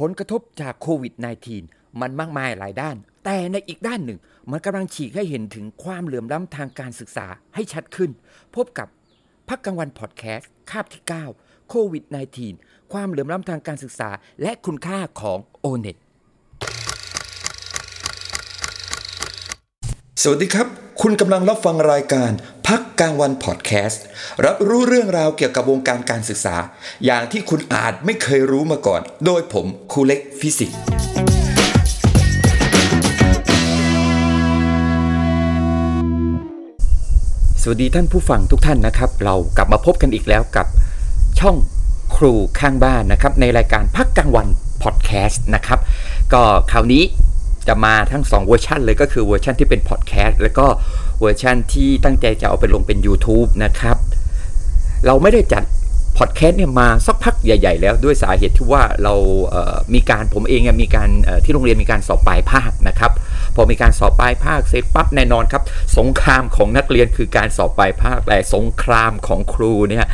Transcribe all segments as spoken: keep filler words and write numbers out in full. ผลกระทบจากโควิด สิบเก้า มันมากมายหลายด้านแต่ในอีกด้านหนึ่งมันกำลังฉีกให้เห็นถึงความเหลื่อมล้ำทางการศึกษาให้ชัดขึ้นพบกับพักกลางวันพอดแคสต์คาบที่เก้าโควิด สิบเก้า ความเหลื่อมล้ำทางการศึกษาและคุณค่าของ โอ เน็ต สวัสดีครับคุณกำลังรับฟังรายการพักกลางวันพอดแคสต์รับรู้เรื่องราวเกี่ยวกับวงการการศึกษาอย่างที่คุณอาจไม่เคยรู้มาก่อนโดยผมครูเล็กฟิสิกส์สวัสดีท่านผู้ฟังทุกท่านนะครับเรากลับมาพบกันอีกแล้วกับช่องครูข้างบ้านนะครับในรายการพักกลางวันพอดแคสต์นะครับก็คราวนี้จะมาทั้งสองเวอร์ชันเลยก็คือเวอร์ชันที่เป็นพอดแคสต์แล้วก็เวอร์ชันที่ตั้งใจจะเอาไปลงเป็น YouTube นะครับเราไม่ได้จัดพอดแคสต์เนี่ยมาสักพักใหญ่ๆแล้วด้วยสาเหตุที่ว่าเราเอ่อมีการผมเองมีการที่โรงเรียนมีการสอบปลายภาคนะครับพอมีการสอบปลายภาคเสร็จปั๊บแน่นอนครับสงครามของนักเรียนคือการสอบปลายภาคและสงครามของครูเนี่ย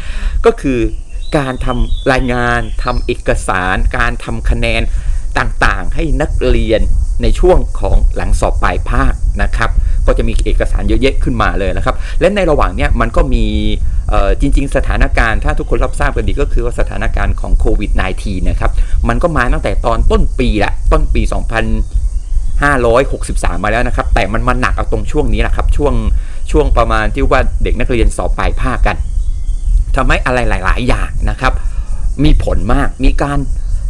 ก็คือการทำรายงานทำเอกสารการทำคะแนนต่างๆให้นักเรียนในช่วงของหลังสอบปลายภาคนะครับก็จะมีเอกสารเยอะแยะขึ้นมาเลยนะครับและในระหว่างเนี้ยมันก็มีจริงๆสถานการณ์ถ้าทุกคนรับทราบกันดีก็คือว่าสถานการณ์ของโควิด สิบเก้า นะครับมันก็มาตั้งแต่ตอนต้นปีละต้นปีสองพันห้าร้อยหกสิบสามมาแล้วนะครับแต่มันมาหนักเอาตรงช่วงนี้แหละครับช่วงช่วงประมาณที่ว่าเด็กนักเรียนสอบปลายภาคกันทำให้อะไรหลายๆอย่างนะครับมีผลมากมีการ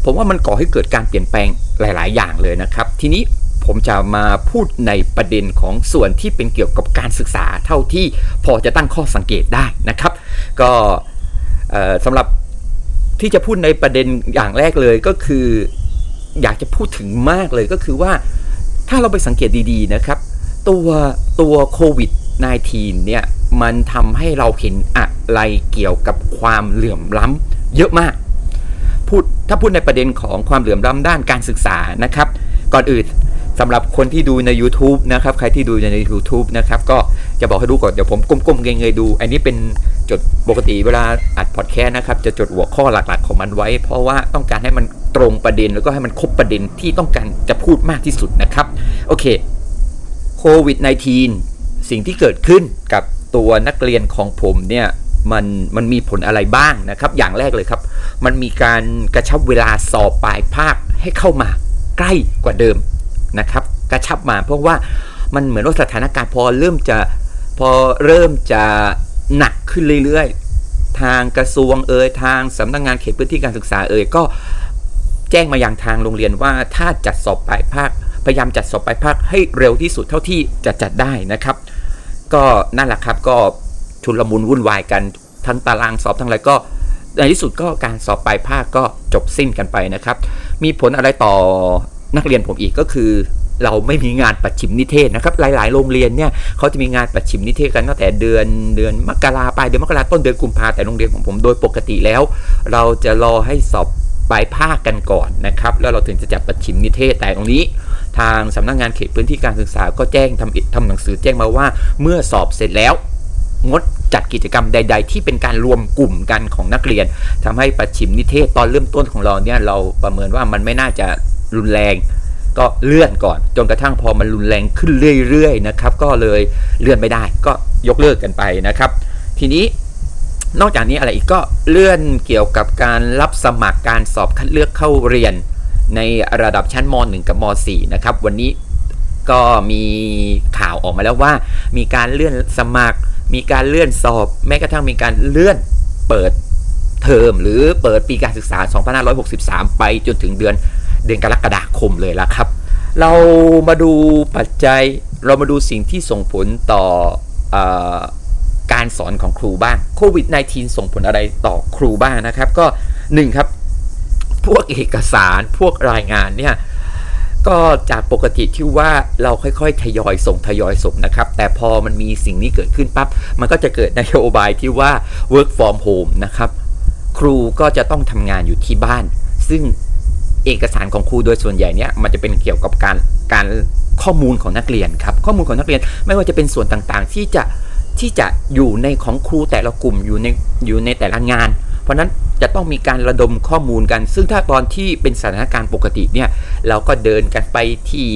ผมว่ามันก่อให้เกิดการเปลี่ยนแปลงหลายๆอย่างเลยนะครับทีนี้ผมจะมาพูดในประเด็นของส่วนที่เป็นเกี่ยวกับการศึกษาเท่าที่พอจะตั้งข้อสังเกตได้นะครับก็สำหรับที่จะพูดในประเด็นอย่างแรกเลยก็คืออยากจะพูดถึงมากเลยก็คือว่าถ้าเราไปสังเกตดีๆนะครับตัวตัวโควิด สิบเก้า เนี่ยมันทำให้เราเห็นอะไรเกี่ยวกับความเหลื่อมล้ำเยอะมากพูดถ้าพูดในประเด็นของความเหลื่อมล้ำด้านการศึกษานะครับก่อนอื่นสำหรับคนที่ดูใน YouTube นะครับใครที่ดูใน YouTube นะครับก็จะบอกให้ดูก่อนเดี๋ยวผมก้มๆเงยๆดูอันนี้เป็นจดปกติเวลาอัดพอดแคสต์นะครับจะจดหัวข้อหลักๆของมันไว้เพราะว่าต้องการให้มันตรงประเด็นแล้วก็ให้มันครบประเด็นที่ต้องการจะพูดมากที่สุดนะครับโอเคโควิด สิบเก้า สิ่งที่เกิดขึ้นกับตัวนักเรียนของผมเนี่ยมันมันมีผลอะไรบ้างนะครับอย่างแรกเลยครับมันมีการกระชับเวลาสอบปลายภาคให้เข้ามาใกล้กว่าเดิมนะครับกระชับมาเพราะว่ามันเหมือนว่าสถานการณ์พอเริ่มจะพอเริ่มจะหนักขึ้นเรื่อยๆทางกระทรวงเอ่ยทางสำนักงานเขตพื้นที่การศึกษาเอ่ยก็แจ้งมายังทางโรงเรียนว่าถ้าจัดสอบปลายภาคพยายามจัดสอบปลายภาคให้เร็วที่สุดเท่าที่จะจัดได้นะครับก็นั่นแหละครับก็ชุลมุนวุ่นวายกันทั้งตารางสอบทั้งอะไรก็ในที่สุดก็การสอบปลายภาคก็จบสิ้นกันไปนะครับมีผลอะไรต่อนักเรียนผมอีกก็คือเราไม่มีงานประชิมนิเทศนะครับหลายๆโรงเรียนเนี่ยเขาจะมีงานประชิมนิเทศกันตั้งแต่เดือนเดือนมกราปลายเดือนมกราต้นเดือนกุมภาแต่โรงเรียนของผมโดยปกติแล้วเราจะรอให้สอบปลายภาคกันก่อนนะครับแล้วเราถึงจะจัดประชิมนิเทศแต่ตรงนี้ทางสำนักงานเขตพื้นที่การศึกษาก็แจ้งทำทำหนังสือแจ้งมาว่าเมื่อสอบเสร็จแล้วงดจัดกิจกรรมใดๆที่เป็นการรวมกลุ่มกันของนักเรียนทำให้ประชิมนิเทศตอนเริ่มต้นของเราเนี่ยเราประเมินว่ามันไม่น่าจะรุนแรงก็เลื่อนก่อนจนกระทั่งพอมันรุนแรงขึ้นเรื่อยๆนะครับก็เลยเลื่อนไม่ได้ก็ยกเลิกกันไปนะครับทีนี้นอกจากนี้อะไรอีกก็เลื่อนเกี่ยวกับการรับสมัครการสอบคัดเลือกเข้าเรียนในระดับชั้นม.หนึ่ง กับม.สี่ นะครับวันนี้ก็มีข่าวออกมาแล้วว่ามีการเลื่อนสมัครมีการเลื่อนสอบแม้กระทั่งมีการเลื่อนเปิดเทอมหรือเปิดปีการศึกษาสองพันห้าร้อยหกสิบสามไปจนถึงเดือนเดือนกรกฎาคมเลยล่ะครับเรามาดูปัจจัยเรามาดูสิ่งที่ส่งผลต่อเอ่อการสอนของครูบ้างโควิด สิบเก้า ส่งผลอะไรต่อครูบ้างนะครับก็หนึ่งครับพวกเอกสารพวกรายงานเนี่ยก็จากปกติที่ว่าเราค่อยๆทยอยส่งทยอยส่งนะครับแต่พอมันมีสิ่งนี้เกิดขึ้นปั๊บมันก็จะเกิดนโยบายที่ว่า work from home นะครับครูก็จะต้องทำงานอยู่ที่บ้านซึ่งเอกสารของครูโดยส่วนใหญ่เนี่ยมันจะเป็นเกี่ยวกับการการข้อมูลของนักเรียนครับข้อมูลของนักเรียนไม่ว่าจะเป็นส่วนต่างๆที่จะที่จะอยู่ในของครูแต่ละกลุ่มอยู่ในอยู่ในแต่ละงานเพราะนั้น จะต้องมีการระดมข้อมูลกันซึ่งถ้าตอนที่เป็นสถานการณ์ปกติเนี่ยเราก็เดินกันไปที่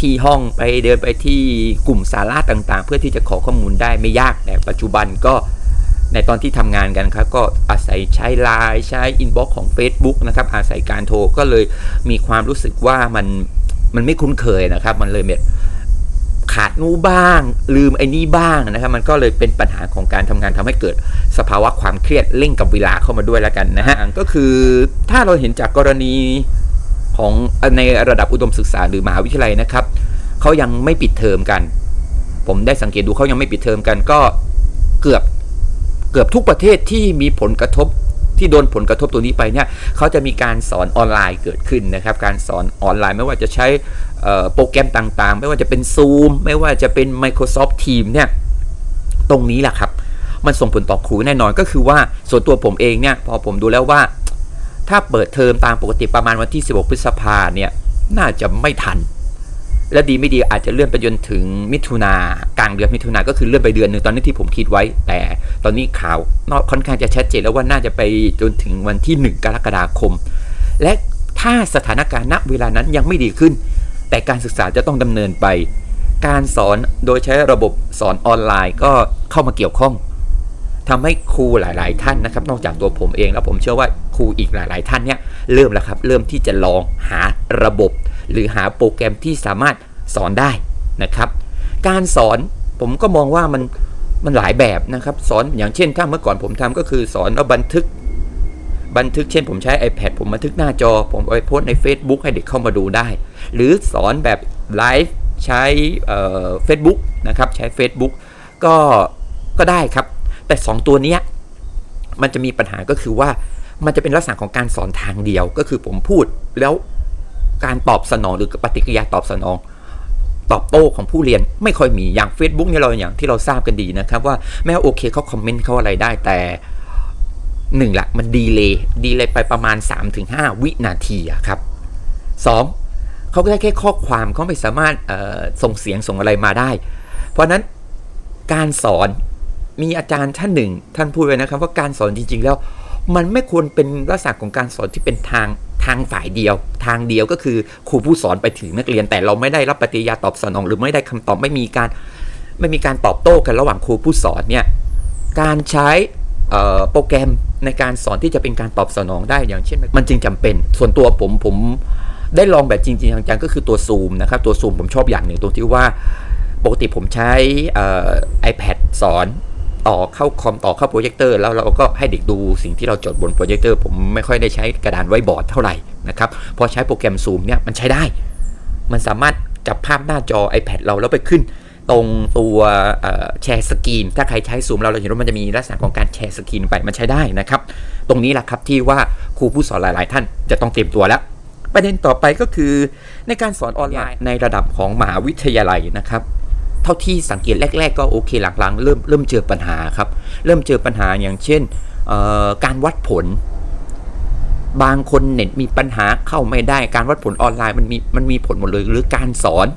ที่ห้องไปเดินไปที่กลุ่มสาระต่างๆเพื่อที่จะขอข้อมูลได้ไม่ยากแต่ปัจจุบันก็ในตอนที่ทำงานกันครับก็อาศัยใช้ ไลน์ ใช้ Inbox ของ Facebook นะครับอาศัยการโทรก็เลยมีความรู้สึกว่ามันมันไม่คุ้นเคยนะครับมันเลยแบบขาดนู้บ้างลืมไอ้นี่บ้างนะครับมันก็เลยเป็นปัญหาของการทำงานทำให้เกิดสภาวะความเครียดเร่งกับเวลาเข้ามาด้วยแล้วกันนะฮะก็คือถ้าเราเห็นจากกรณีของในระดับอุดมศึกษาหรือมหาวิทยาลัยนะครับเขายังไม่ปิดเทอมกันผมได้สังเกตดูเขายังไม่ปิดเทอมกันก็เกือบเกือบทุกประเทศที่มีผลกระทบที่โดนผลกระทบตัวนี้ไปเนี่ยเขาจะมีการสอนออนไลน์เกิดขึ้นนะครับการสอนออนไลน์ไม่ว่าจะใช้โปรแกรมต่างๆไม่ว่าจะเป็น Zoom ไม่ว่าจะเป็น Microsoft Teams เนี่ยตรงนี้แหละครับมันส่งผลต่อครูแน่นอนก็คือว่าส่วนตัวผมเองเนี่ยพอผมดูแล้วว่าถ้าเปิดเทอมตามปกติประมาณวันที่สิบหกพฤษภาเนี่ยน่าจะไม่ทันและดีไม่ดีอาจจะเลื่อนไปจนถึงมิถุนากลางเดือนมิถุนาก็คือเลื่อนไปเดือนหนึ่งตอนนี้ที่ผมคิดไว้แต่ตอนนี้ข่าวนอกค่อนข้างจะชัดเจนแล้วว่าน่าจะไปจนถึงวันที่หนึ่งกรกฎาคมและถ้าสถานการณ์ณเวลานั้นยังไม่ดีขึ้นแต่การศึกษาจะต้องดำเนินไปการสอนโดยใช้ระบบสอนออนไลน์ก็เข้ามาเกี่ยวข้องทำให้ครูหลายๆท่านนะครับนอกจากตัวผมเองแล้วผมเชื่อว่าครูอีกหลายๆท่านเนี่ยเริ่มแล้วครับเริ่มที่จะลองหาระบบหรือหาโปรแกรมที่สามารถสอนได้นะครับการสอนผมก็มองว่ามันมันหลายแบบนะครับสอนอย่างเช่นถ้าเมื่อก่อนผมทำก็คือสอนแล้วบันทึกบันทึกเช่นผมใช้ iPad ผมบันทึกหน้าจอผมเอาไปโพสใน Facebook ให้เด็กเข้ามาดูได้หรือสอนแบบไลฟ์ใช้เอ่อ Facebook นะครับใช้ Facebook ก็ก็ได้ครับแต่สองตัวนี้มันจะมีปัญหาก็คือว่ามันจะเป็นลักษณะของการสอนทางเดียวก็คือผมพูดแล้วการตอบสนองหรือปฏิกิริยาตอบสนองตอบโต้ของผู้เรียนไม่ค่อยมีอย่าง Facebook เนี่ยเราอย่างที่เราทราบกันดีนะครับว่าแม้โอเคเขาคอมเมนต์เขาอะไรได้แต่หนึ่งละมันดีเลยดีเลยไปประมาณ สามถึงห้า วินาทีอะครับสองเขาก็ได้แค่ข้อความเขาไม่สามารถส่งเสียงส่งอะไรมาได้เพราะนั้นการสอนมีอาจารย์ท่านหนึ่งท่านพูดไว้นะครับว่าการสอนจริงๆแล้วมันไม่ควรเป็นลักษณะของการสอนที่เป็นทางทางฝ่ายเดียวทางเดียวก็คือครูผู้สอนไปถึงนักเรียนแต่เราไม่ได้รับปฏิกิริยาตอบสนองหรือไม่ได้คำตอบไม่มีการไม่มีการตอบโต้กันระหว่างครูผู้สอนเนี่ยการใช้โปรแกรมในการสอนที่จะเป็นการตอบสนองได้อย่างเช่นมันจึงจำเป็นส่วนตัวผมผมได้ลองแบบจริงๆจังๆก็คือตัว Zoom นะครับตัว Zoom ผมชอบอย่างหนึ่งตรงที่ว่าปกติผมใช้เอ่อ iPad สอนต่อเข้าคอมต่อเข้าโปรเจคเตอร์แล้วเราก็ให้เด็กดูสิ่งที่เราจดบนโปรเจคเตอร์ผมไม่ค่อยได้ใช้กระดานไว้บอร์ดเท่าไหร่นะครับพอใช้โปรแกรม Zoom เนี่ยมันใช้ได้มันสามารถจับภาพหน้าจอ iPad เราแล้วไปขึ้นตรงตัวแชร์สกรีนถ้าใครใช้ Zoom เราเราเห็นว่ามันจะมีลักษณะของการแชร์สกรีนไปมันใช้ได้นะครับตรงนี้แหละครับที่ว่าครูผู้สอนหลายๆท่านจะต้องเตรียมตัวแล้วประเด็นต่อไปก็คือในการสอนออนไลน์ในระดับของมหาวิทยาลัยนะครับเท่าที่สังเกตแรกๆก็โอเคหลังๆเริ่มเริ่มเจอปัญหาครับเริ่มเจอปัญหาอย่างเช่นการวัดผลบางคนเน็ตมีปัญหาเข้าไม่ได้การวัดผลออนไลน์มันมีมันมีผลหมดเลยหรือการสอน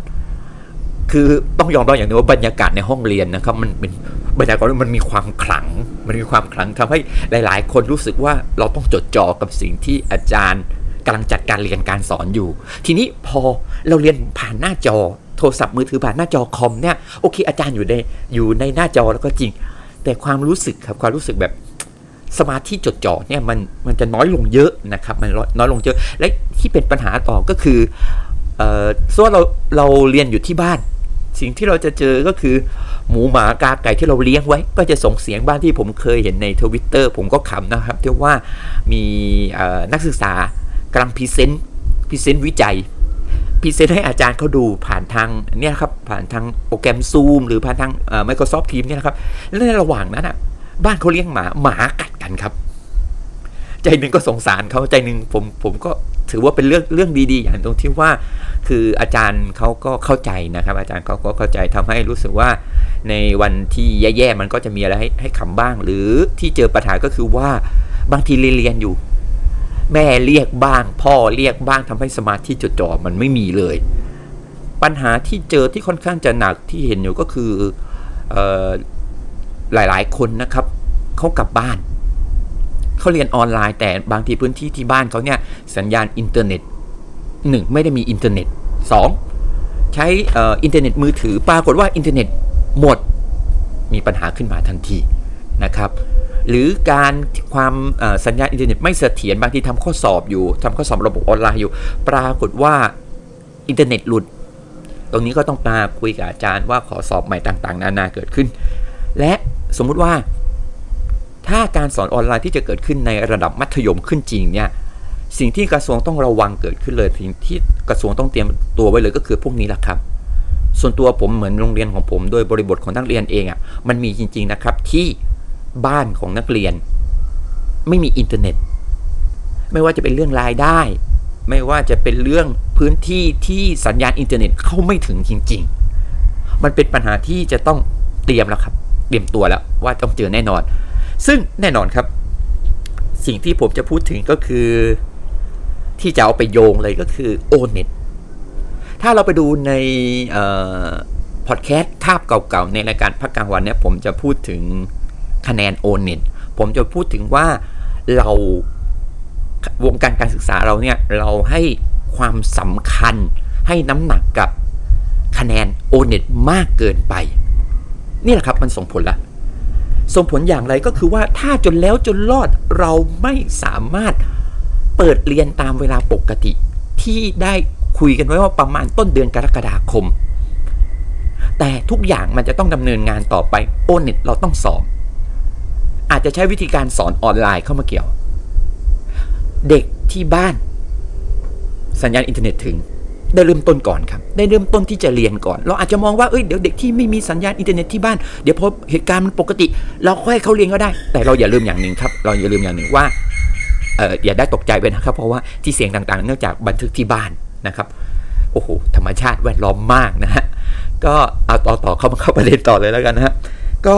คือต้องยอมรับอย่างนึงว่าบรรยากาศในห้องเรียนนะครับมันเป็นบรรยากาศมันมีความขลังมันมีความขลังทำให้หลายๆคนรู้สึกว่าเราต้องจดจ่อกับสิ่งที่อาจารย์กำลังจัดการเรียนการสอนอยู่ทีนี้พอเราเรียนผ่านหน้าจอโทรศัพท์มือถือผ่านหน้าจอคอมเนี่ยโอเคอาจารย์อยู่ในอยู่ในหน้าจอแล้วก็จริงแต่ความรู้สึกครับความรู้สึกแบบสมาธิจดจ่อเนี่ยมันมันจะน้อยลงเยอะนะครับมันน้อยลงเยอะและที่เป็นปัญหาต่อก็คือเอ่อสมมุติเราเราเรียนอยู่ที่บ้านสิ่งที่เราจะเจอก็คือหมูหมากาไก่ที่เราเลี้ยงไว้ก็จะส่งเสียงบ้านที่ผมเคยเห็นใน Twitter ผมก็ขำนะครับที่ว่ามีเอ่อนักศึกษากำลังพรีเซนต์พรีเซนต์วิจัยพรีเซนต์ให้อาจารย์เขาดูผ่านทางเนี่ยครับผ่านทางโปรแกรม Zoom หรือผ่านทาง Microsoft Teams เนี่ยนะครับแล้วในระหว่างนั้นอ่ะบ้านเขาเลี้ยงหมาหมากัดกันครับใจหนึ่งก็สงสารเขาใจหนึ่งผมผมก็ถือว่าเป็นเรื่องเรื่องดีๆอย่างตรงที่ว่าคืออาจารย์เขาก็เข้าใจนะครับอาจารย์เขาก็เข้าใจทำให้รู้สึกว่าในวันที่แย่ๆมันก็จะมีอะไรให้ให้ขำบ้างหรือที่เจอปัญหาก็คือว่าบางทีเรียนอยู่แม่เรียกบ้างพ่อเรียกบ้างทำให้สมาธิจดจ่อมันไม่มีเลยปัญหาที่เจอที่ค่อนข้างจะหนักที่เห็นอยู่ก็คือเอ่อหลายๆคนนะครับเขากลับบ้าน เขาเรียนออนไลน์แต่บางทีพื้นที่ที่บ้านเขาเนี่ยสัญญาณอินเทอร์เน็ตหนึ่งไม่ได้มีอินเทอร์เน็ตสองใช้อินเทอร์เน็ตมือถือปรากฏว่าอินเทอร์เน็ตหมดมีปัญหาขึ้นมาทันทีนะครับหรือการความสัญญาณอินเทอร์เน็ตไม่เสถียรบางทีทำข้อสอบอยู่ทำข้อสอบระบบออนไลน์อยู่ปรากฏว่าอินเทอร์เน็ตหลุดตรงนี้ก็ต้องมาคุยกับอาจารย์ว่าขอสอบใหม่ต่างๆนานาเกิดขึ้นและสมมุติว่าถ้าการสอนออนไลน์ที่จะเกิดขึ้นในระดับมัธยมขึ้นจริงเนี่ยสิ่งที่กระทรวงต้องระวังเกิดขึ้นเลยสิ่งที่กระทรวงต้องเตรียมตัวไว้เลยก็คือพวกนี้แหละครับส่วนตัวผมเหมือนโรงเรียนของผมโดยบริบทของนักเรียนเองอ่ะมันมีจริงๆนะครับที่บ้านของนักเรียนไม่มีอินเทอร์เน็ตไม่ว่าจะเป็นเรื่องรายได้ไม่ว่าจะเป็นเรื่องพื้นที่ที่สัญญาณอินเทอร์เน็ตเข้าไม่ถึงจริงๆมันเป็นปัญหาที่จะต้องเตรียมแล้วครับเตรียมตัวแล้วว่าต้องเจอแน่นอนซึ่งแน่นอนครับสิ่งที่ผมจะพูดถึงก็คือที่จะเอาไปโยงเลยก็คือ O-Net ถ้าเราไปดูในพอดแคสต์คาบเก่าๆในรายการพักกลางวันเนี่ยผมจะพูดถึงคะแนน O-Net ผมจะพูดถึงว่าเราวงการการศึกษาเราเนี่ยเราให้ความสำคัญให้น้ำหนักกับคะแนน O-Net มากเกินไปนี่แหละครับมันส่งผลละส่งผลอย่างไรก็คือว่าถ้าจนแล้วจนรอดเราไม่สามารถเปิดเรียนตามเวลาปกติที่ได้คุยกันไว้ว่าประมาณต้นเดือนกรกฎาคมแต่ทุกอย่างมันจะต้องดำเนินงานต่อไปโอเน็ตเราต้องสอบอาจจะใช้วิธีการสอนออนไลน์เข้ามาเกี่ยวเด็กที่บ้านสัญญาณอินเทอร์เน็ตถึงได้เริ่มต้นก่อนครับได้เริ่มต้นที่จะเรียนก่อนเราอาจจะมองว่าเอ้ยเดี๋ยวเด็กที่ไม่มีสัญญาณอินเทอร์เน็ตที่บ้านเดี๋ยวพอเหตุการณ์มันปกติเราค่อยให้เขาเรียนก็ได้แต่เราอย่าลืมอย่างหนึ่งครับเราอย่าลืมอย่างหนึ่งว่าเอออย่าได้ตกใจไปนะครับเพราะว่าที่เสียงต่างๆเนื่องจากบันทึกที่บ้านนะครับโอ้โหธรรมชาติแวดล้อมมากนะฮะก็เอาต่อต่อเข้ามาเข้าประเด็นต่อเลยแล้วกันนะฮะก็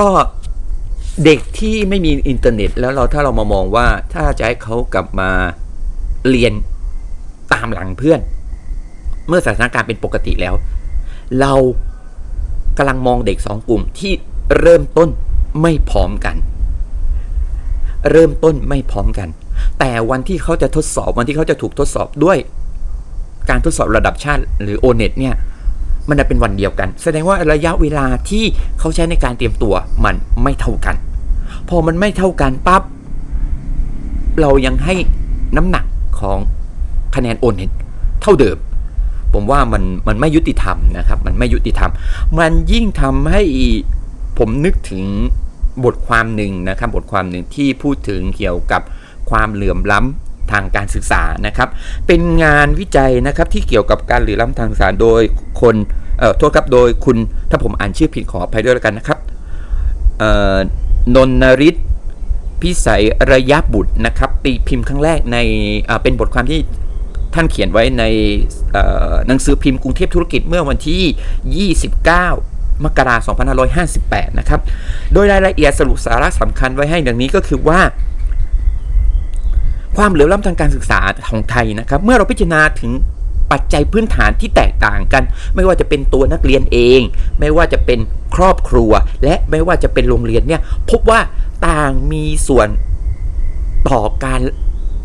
เด็กที่ไม่มีอินเทอร์เน็ตแล้วเราถ้าเรามามองว่าถ้าจะให้เขากลับมาเรียนตามหลังเพื่อนเมื่อสถานการณ์เป็นปกติแล้วเรากำลังมองเด็กสองกลุ่มที่เริ่มต้นไม่พร้อมกันเริ่มต้นไม่พร้อมกันแต่วันที่เขาจะทดสอบวันที่เขาจะถูกทดสอบด้วยการทดสอบระดับชาติหรือ O-Net เนี่ยมันจะเป็นวันเดียวกันแสดงว่าระยะเวลาที่เขาใช้ในการเตรียมตัวมันไม่เท่ากันพอมันไม่เท่ากันปั๊บเรายังให้น้ำหนักของคะแนน O-Net เท่าเดิมผมว่ามันมันไม่ยุติธรรมนะครับมันไม่ยุติธรรมมันยิ่งทำให้ผมนึกถึงบทความหนึ่งนะครับบทความหนึ่งที่พูดถึงเกี่ยวกับความเหลื่อมล้ำทางการศึกษานะครับเป็นงานวิจัยนะครับที่เกี่ยวกับการเหลื่อมล้ำทางการศึกษาโดยคนเอ่อโทษครับโดยคุณถ้าผมอ่านชื่อผิดขออภัยด้วยแล้วกันนะครับเอ่อนนฤทธิ์พิสัยระยะบุตรนะครับตีพิมพ์ครั้งแรกในเอ่อเป็นบทความที่ท่านเขียนไว้ในเอ่อหนังสือพิมพ์กรุงเทพธุรกิจเมื่อวันที่ยี่สิบเก้ามกราคมสองพันห้าร้อยห้าสิบแปดนะครับโดยรายละเอียดสรุปสาระสำคัญไว้ให้ดังนี้ก็คือว่าความเหลื่อมล้ำทางการศึกษาของไทยนะครับเมื่อเราพิจารณาถึงปัจจัยพื้นฐานที่แตกต่างกันไม่ว่าจะเป็นตัวนักเรียนเองไม่ว่าจะเป็นครอบครัวและไม่ว่าจะเป็นโรงเรียนเนี่ยพบว่าต่างมีส่วนต่อการ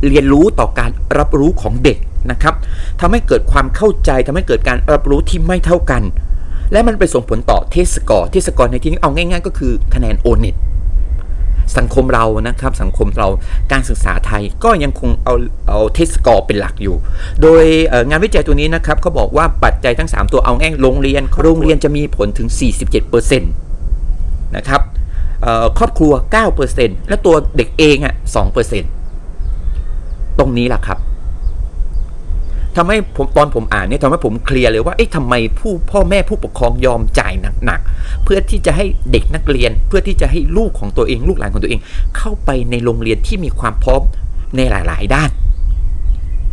เรียนรู้ต่อการรับรู้ของเด็กนะครับทำให้เกิดความเข้าใจทำให้เกิดการรับรู้ที่ไม่เท่ากันและมันไปส่งผลต่อเทสกอร์เทสกอร์ในที่นี้เอาง่ายๆก็คือคะแนน O-Netสังคมเรานะครับสังคมเราการศึกษาไทยก็ยังคงเอาเอาเทสกอร์เป็นหลักอยู่โดยงานวิจัยตัวนี้นะครับเขาบอกว่าปัจจัยทั้งสามตัวเอาง่ายโรงเรียนโรงเรียนจะมีผลถึง สี่สิบเจ็ดเปอร์เซ็นต์ นะครับครอบครัว เก้าเปอร์เซ็นต์ และตัวเด็กเองอ่ะ สองเปอร์เซ็นต์ ตรงนี้ล่ะครับทำให้ผมตอนผมอ่านเนี่ยทำให้ผมเคลียร์เลยว่าเอ๊ะทำไมผู้พ่อแม่ผู้ปกครองยอมจ่ายหนักๆเพื่อที่จะให้เด็กนักเรียนเพื่อที่จะให้ลูกของตัวเองลูกหลานของตัวเองเข้าไปในโรงเรียนที่มีความพร้อมในหลายๆด้าน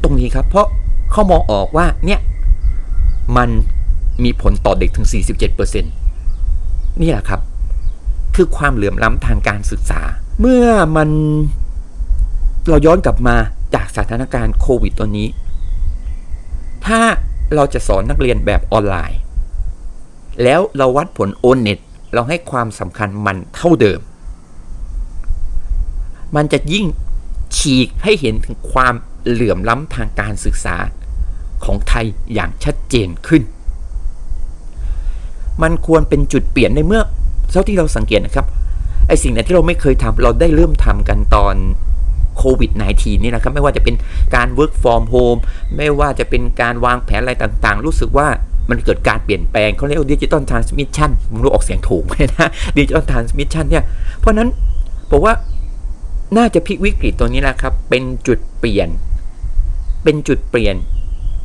ตรงนี้ครับเพราะเขามองออกว่าเนี่ยมันมีผลต่อเด็กถึง สี่สิบเจ็ดเปอร์เซ็นต์ นี่แหละครับคือความเหลื่อมล้ำทางการศึกษาเมื่อมันเราย้อนกลับมาจากสถานการณ์โควิดตอนนี้ถ้าเราจะสอนนักเรียนแบบออนไลน์แล้วเราวัดผล O-Net เราให้ความสำคัญมันเท่าเดิมมันจะยิ่ง ฉีกให้เห็นถึงความเหลื่อมล้ำทางการศึกษาของไทยอย่างชัดเจนขึ้นมันควรเป็นจุดเปลี่ยนในเมื่อเท่าที่เราสังเกตนะครับไอสิ่งไหนที่เราไม่เคยทำเราได้เริ่มทำกันตอนโควิด สิบเก้า นี่นะครับไม่ว่าจะเป็นการ work from home ไม่ว่าจะเป็นการวางแผนอะไรต่างๆรู้สึกว่ามันเกิดการเปลี่ยนแปลงเขาเรียกว่า Digital Transmission ผมรู้ออกเสียงถูกไหมนะ Digital Transmission เนี่ยเพราะนั้นผมว่าน่าจะพลิกวิกฤตตัวนี้แหละครับเป็นจุดเปลี่ยนเป็นจุดเปลี่ยน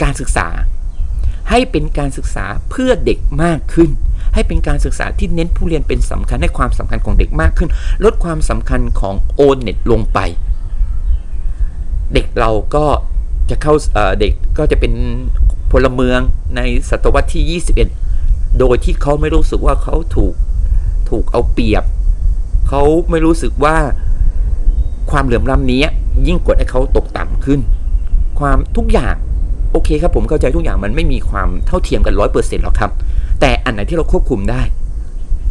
การศึกษาให้เป็นการศึกษาเพื่อเด็กมากขึ้นให้เป็นการศึกษาที่เน้นผู้เรียนเป็นสำคัญให้ความสำคัญของเด็กมากขึ้นลดความสำคัญของ O-Net ลงไปเด็กเราก็จะเข้า เอ่อ เด็กก็จะเป็นพลเมืองในศตวรรษที่ยี่สิบเอ็ดโดยที่เขาไม่รู้สึกว่าเขาถูกถูกเอาเปรียบเขาไม่รู้สึกว่าความเหลื่อมล้ำนี้ยิ่งกดให้เขาตกต่ำขึ้นความทุกอย่างโอเคครับผมเข้าใจทุกอย่างมันไม่มีความเท่าเทียมกัน ร้อยเปอร์เซ็นต์ หรอกครับแต่อันไหนที่เราควบคุมได้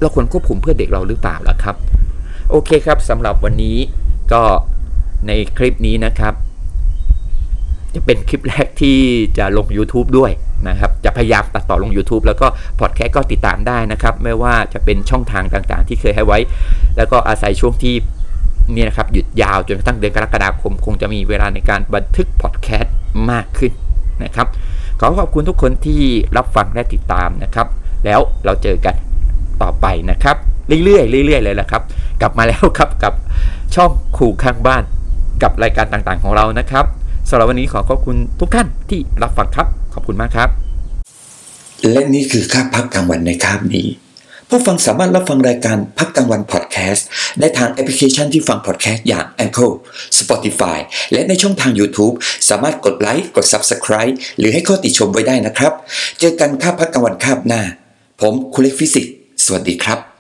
เราควรควบคุมเพื่อเด็กเราหรือเปล่าล่ะครับโอเคครับสำหรับวันนี้ก็ในคลิปนี้นะครับจะเป็นคลิปแรกที่จะลง YouTube ด้วยนะครับจะพยายามตัดต่อลง YouTube แล้วก็พอดแคสต์ก็ติดตามได้นะครับไม่ว่าจะเป็นช่องทางต่างๆที่เคยให้ไว้แล้วก็อาศัยช่วงที่นี่นะครับหยุดยาวจนกระทั่งเดือนกรกฎาคมคงจะมีเวลาในการบันทึกพอดแคสต์มากขึ้นนะครับขอขอบคุณทุกคนที่รับฟังและติดตามนะครับแล้วเราเจอกันต่อไปนะครับเรื่อยๆเรื่อยๆเลยละครับกลับมาแล้วครับกับช่องขู่ข้างบ้านกับรายการต่างๆของเรานะครับสำหรับวันนี้ขอขอบคุณทุกท่านที่รับฟังครับขอบคุณมากครับและนี่คือค่าพักกลางวันในคาบนี้ผู้ฟังสามารถรับฟังรายการพักกลางวันพอดแคสต์ได้ทางแอปพลิเคชันที่ฟังพอดแคสต์อย่าง Anchor, Spotify และในช่องทาง YouTube สามารถกดไลค์กด Subscribe หรือให้ข้อติชมไว้ได้นะครับเจอกันค่าพักกลางวันคาบหน้าผมคุณเล็กฟิสิกส์สวัสดีครับ